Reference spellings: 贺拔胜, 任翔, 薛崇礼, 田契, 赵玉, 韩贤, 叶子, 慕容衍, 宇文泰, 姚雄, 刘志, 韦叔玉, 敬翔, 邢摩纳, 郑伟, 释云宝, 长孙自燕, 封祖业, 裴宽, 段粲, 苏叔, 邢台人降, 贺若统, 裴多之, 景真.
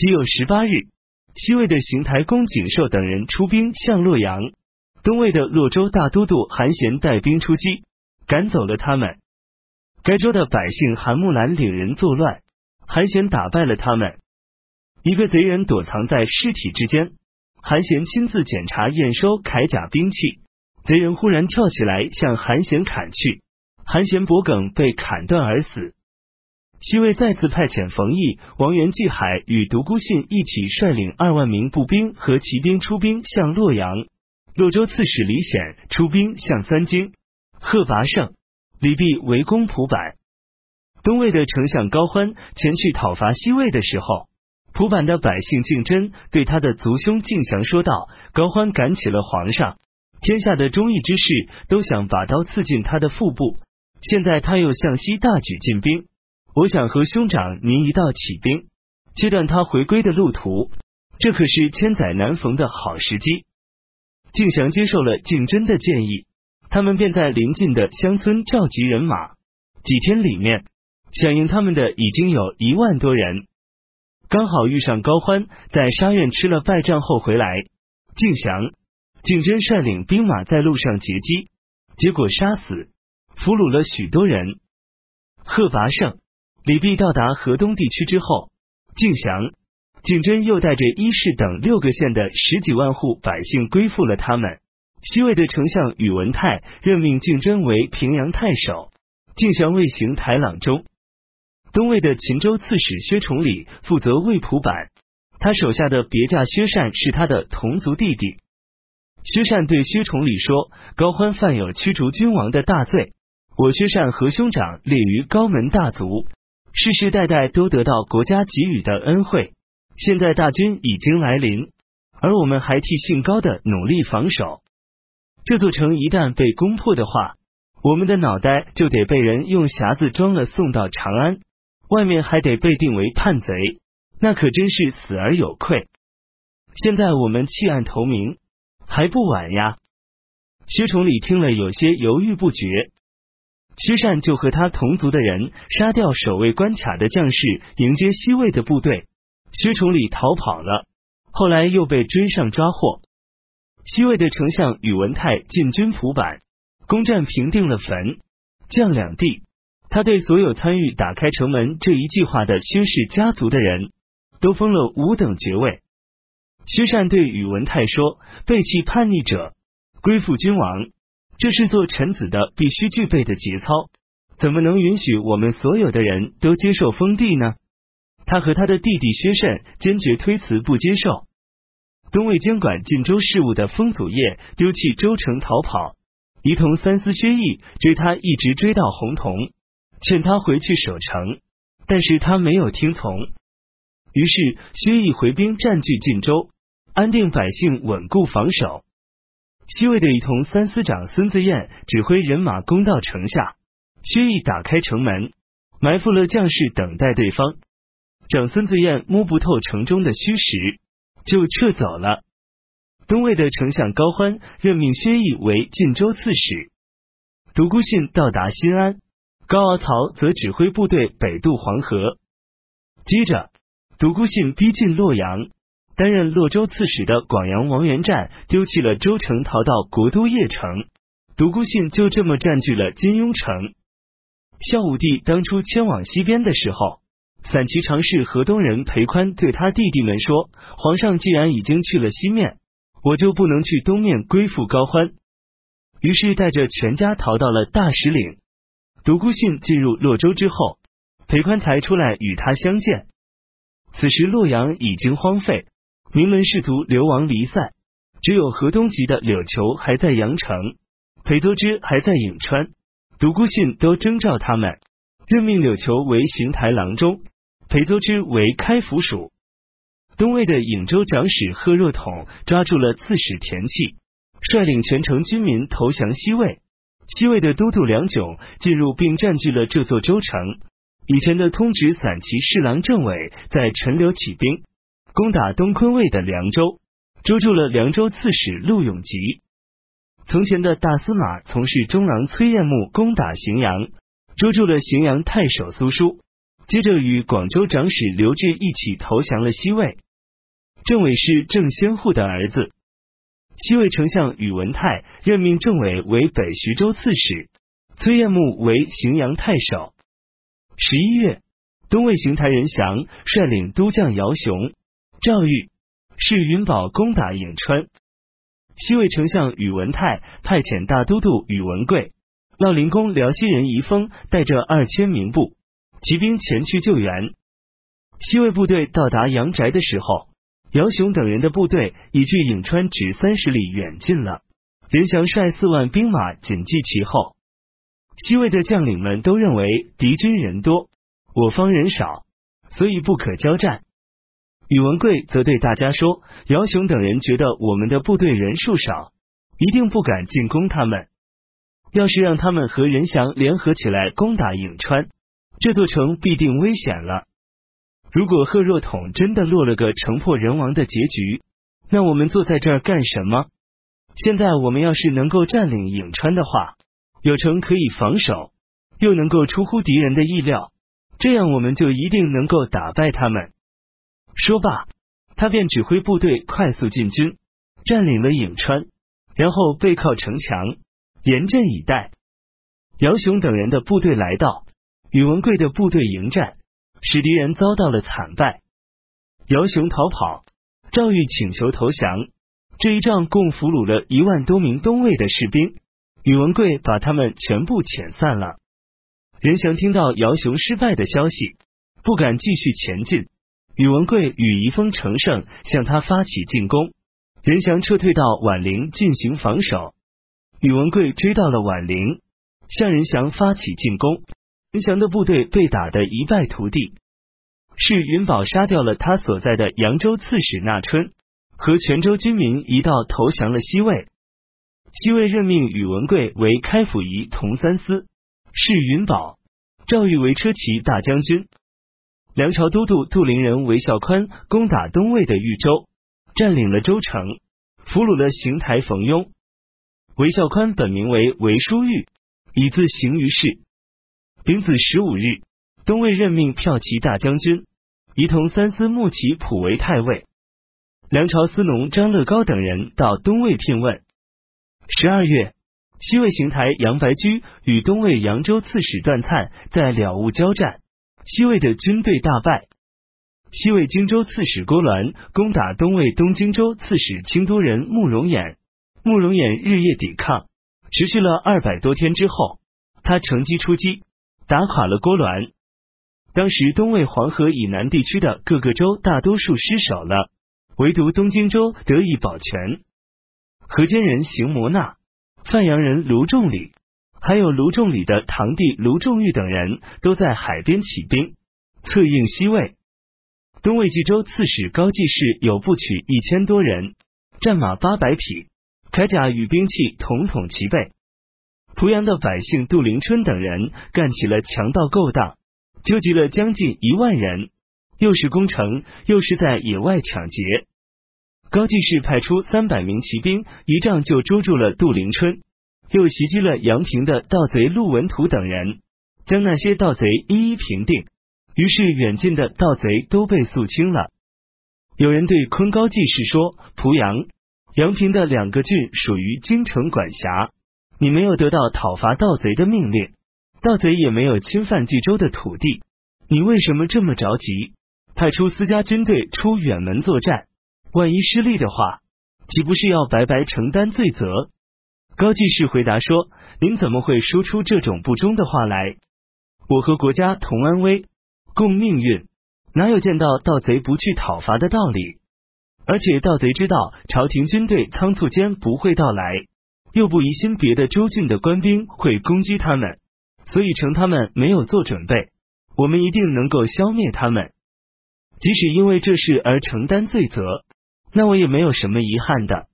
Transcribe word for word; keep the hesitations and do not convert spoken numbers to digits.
即有十八日，西魏的邢台公景寿等人出兵向洛阳，东魏的洛州大都督韩贤带兵出击，赶走了他们。该州的百姓韩木兰领人作乱，韩贤打败了他们。一个贼人躲藏在尸体之间，韩贤亲自检查验收铠甲兵器，贼人忽然跳起来向韩贤砍去，韩贤脖颈被砍断而死。西魏再次派遣冯异、王元济海与独孤信一起率领二万名步兵和骑兵出兵向洛阳。洛州刺史李显出兵向三京，贺拔胜、李弼围攻蒲坂。东魏的丞相高欢前去讨伐西魏的时候，蒲坂的百姓竞争对他的族兄敬翔说道：“高欢赶起了皇上，天下的忠义之士都想把刀刺进他的腹部，现在他又向西大举进兵。我想和兄长您一道起兵，切断他回归的路途，这可是千载难逢的好时机。”敬翔接受了竞争的建议，他们便在邻近的乡村召集人马，几天里面，响应他们的已经有一万多人。刚好遇上高欢在沙苑吃了败仗后回来，敬翔、竞争率领兵马在路上截击，结果杀死、俘虏了许多人。贺拔胜、李弼到达河东地区之后，敬翔、景真又带着伊势等六个县的十几万户百姓归附了他们。西魏的丞相宇文泰任命景真为平阳太守，敬翔为邢台朗州。东魏的秦州刺史薛崇礼负责魏蒲坂，他手下的别驾薛善是他的同族弟弟。薛善对薛崇礼说：“高欢犯有驱逐君王的大罪，我薛善和兄长列于高门大族，世世代代都得到国家给予的恩惠，现在大军已经来临，而我们还替姓高的努力防守。这座城一旦被攻破的话，我们的脑袋就得被人用匣子装了送到长安，外面还得被定为叛贼，那可真是死而有愧。现在我们弃暗投明，还不晚呀。”薛崇礼听了有些犹豫不决。薛善就和他同族的人杀掉守卫关卡的将士，迎接西魏的部队。薛崇礼逃跑了，后来又被追上抓获。西魏的丞相宇文泰进军蒲坂，攻占平定了汾、绛两地。他对所有参与打开城门这一计划的薛氏家族的人都封了五等爵位。薛善对宇文泰说：“背弃叛逆者，归附君王，这是做臣子的必须具备的节操，怎么能允许我们所有的人都接受封地呢？”他和他的弟弟薛慎坚决推辞不接受。东魏监管晋州事务的封祖业丢弃州城逃跑，仪同三司薛毅追他一直追到洪洞，劝他回去守城，但是他没有听从。于是薛毅回兵占据晋州，安定百姓，稳固防守。西魏的仪同三司长孙自燕指挥人马攻到城下，薛毅打开城门，埋伏了将士等待对方。长孙自燕摸不透城中的虚实，就撤走了。东魏的丞相高欢任命薛毅为晋州刺史，独孤信到达新安，高敖曹则指挥部队北渡黄河。接着，独孤信逼近洛阳。担任洛州刺史的广阳王元湛丢弃了州城，逃到国都邺城，独孤信就这么占据了金庸城。孝武帝当初迁往西边的时候，散骑常侍河东人裴宽对他弟弟们说：“皇上既然已经去了西面，我就不能去东面归附高欢。”于是带着全家逃到了大石岭。独孤信进入洛州之后，裴宽才出来与他相见。此时洛阳已经荒废，名门士族流亡离散，只有河东籍的柳求还在阳城，裴多之还在颍川，独孤信都征召他们，任命柳求为邢台郎中，裴多之为开府署。东魏的颍州长史贺若统抓住了刺史田契，率领全城军民投降西魏。西魏的都督梁炯进入并占据了这座州城，以前的通直散骑侍郎郑伟在陈留起兵，攻打东昆卫的凉州，捉住了凉州刺史陆永吉。从前的大司马从事中郎崔彦木攻打荥阳，捉住了荥阳太守苏叔。接着与广州长史刘志一起投降了西魏。政委是郑先护的儿子。西魏丞相宇文泰任命郑委为北徐州刺史，崔彦穆为荥阳太守。十一月，东魏邢台人降率领都将姚雄、赵玉、释云宝攻打颍川。西魏丞相宇文泰派遣大都督宇文贵、醞陵公辽西人遗风带着二千名步骑兵前去救援。西魏部队到达阳宅的时候，姚雄等人的部队已距颍川只三十里远近了，任翔率四万兵马紧继其后。西魏的将领们都认为敌军人多，我方人少，所以不可交战。宇文贵则对大家说，姚雄等人觉得我们的部队人数少，一定不敢进攻他们。要是让他们和任翔联合起来攻打颍川，这座城必定危险了。如果贺若统真的落了个城破人亡的结局，那我们坐在这儿干什么？现在我们要是能够占领颍川的话，有城可以防守，又能够出乎敌人的意料，这样我们就一定能够打败他们。说罢，他便指挥部队快速进军，占领了颍川，然后背靠城墙，严阵以待。姚雄等人的部队来到，宇文贵的部队迎战，使敌人遭到了惨败。姚雄逃跑，赵玉请求投降。这一仗共俘虏了一万多名东魏的士兵，宇文贵把他们全部遣散了。任翔听到姚雄失败的消息，不敢继续前进，宇文贵与遗风乘胜向他发起进攻。任翔撤退到宛陵进行防守，宇文贵追到了宛陵，向任翔发起进攻。任翔的部队被打得一败涂地。释云宝杀掉了他所在的扬州刺史纳春，和泉州军民一道投降了西魏。西魏任命宇文贵为开府仪同三司，释云宝、赵玉为车骑大将军。梁朝都督杜陵人韦孝宽攻打东魏的豫州，占领了州城，俘虏了邢台冯庸。韦孝宽本名为韦叔玉，以自行于世。丙子十五日，东魏任命骠骑大将军、仪同三司幕骑普为太尉。梁朝司农张乐高等人到东魏聘问。十二月，西魏邢台杨白居与东魏扬州刺史段粲在了悟交战，西魏的军队大败。西魏荆州刺史郭栾攻打东魏东荆州刺史清都人慕容衍，慕容衍日夜抵抗，持续了二百多天之后，他乘机出击，打垮了郭栾。当时东魏黄河以南地区的各个州大多数失守了，唯独东荆州得以保全。河间人邢摩纳、范阳人卢仲礼，还有卢仲礼的堂弟卢仲玉等人都在海边起兵，策应西魏。东魏冀州刺史高季氏有部曲一千多人，战马八百匹，铠甲与兵器统统齐备。濮阳的百姓杜陵春等人干起了强盗勾当，纠集了将近一万人，又是攻城，又是在野外抢劫。高季氏派出三百名骑兵，一仗就捉住了杜陵春，又袭击了阳平的盗贼陆文图等人，将那些盗贼一一平定，于是远近的盗贼都被肃清了。有人对昆高季氏说，濮阳、阳平的两个郡属于京城管辖，你没有得到讨伐盗贼的命令，盗贼也没有侵犯冀州的土地，你为什么这么着急？派出私家军队出远门作战，万一失利的话，岂不是要白白承担罪责？高季氏回答说，您怎么会说出这种不忠的话来？我和国家同安危，共命运，哪有见到盗贼不去讨伐的道理？而且盗贼知道朝廷军队仓促间不会到来，又不疑心别的州郡的官兵会攻击他们，所以趁他们没有做准备，我们一定能够消灭他们。即使因为这事而承担罪责，那我也没有什么遗憾的。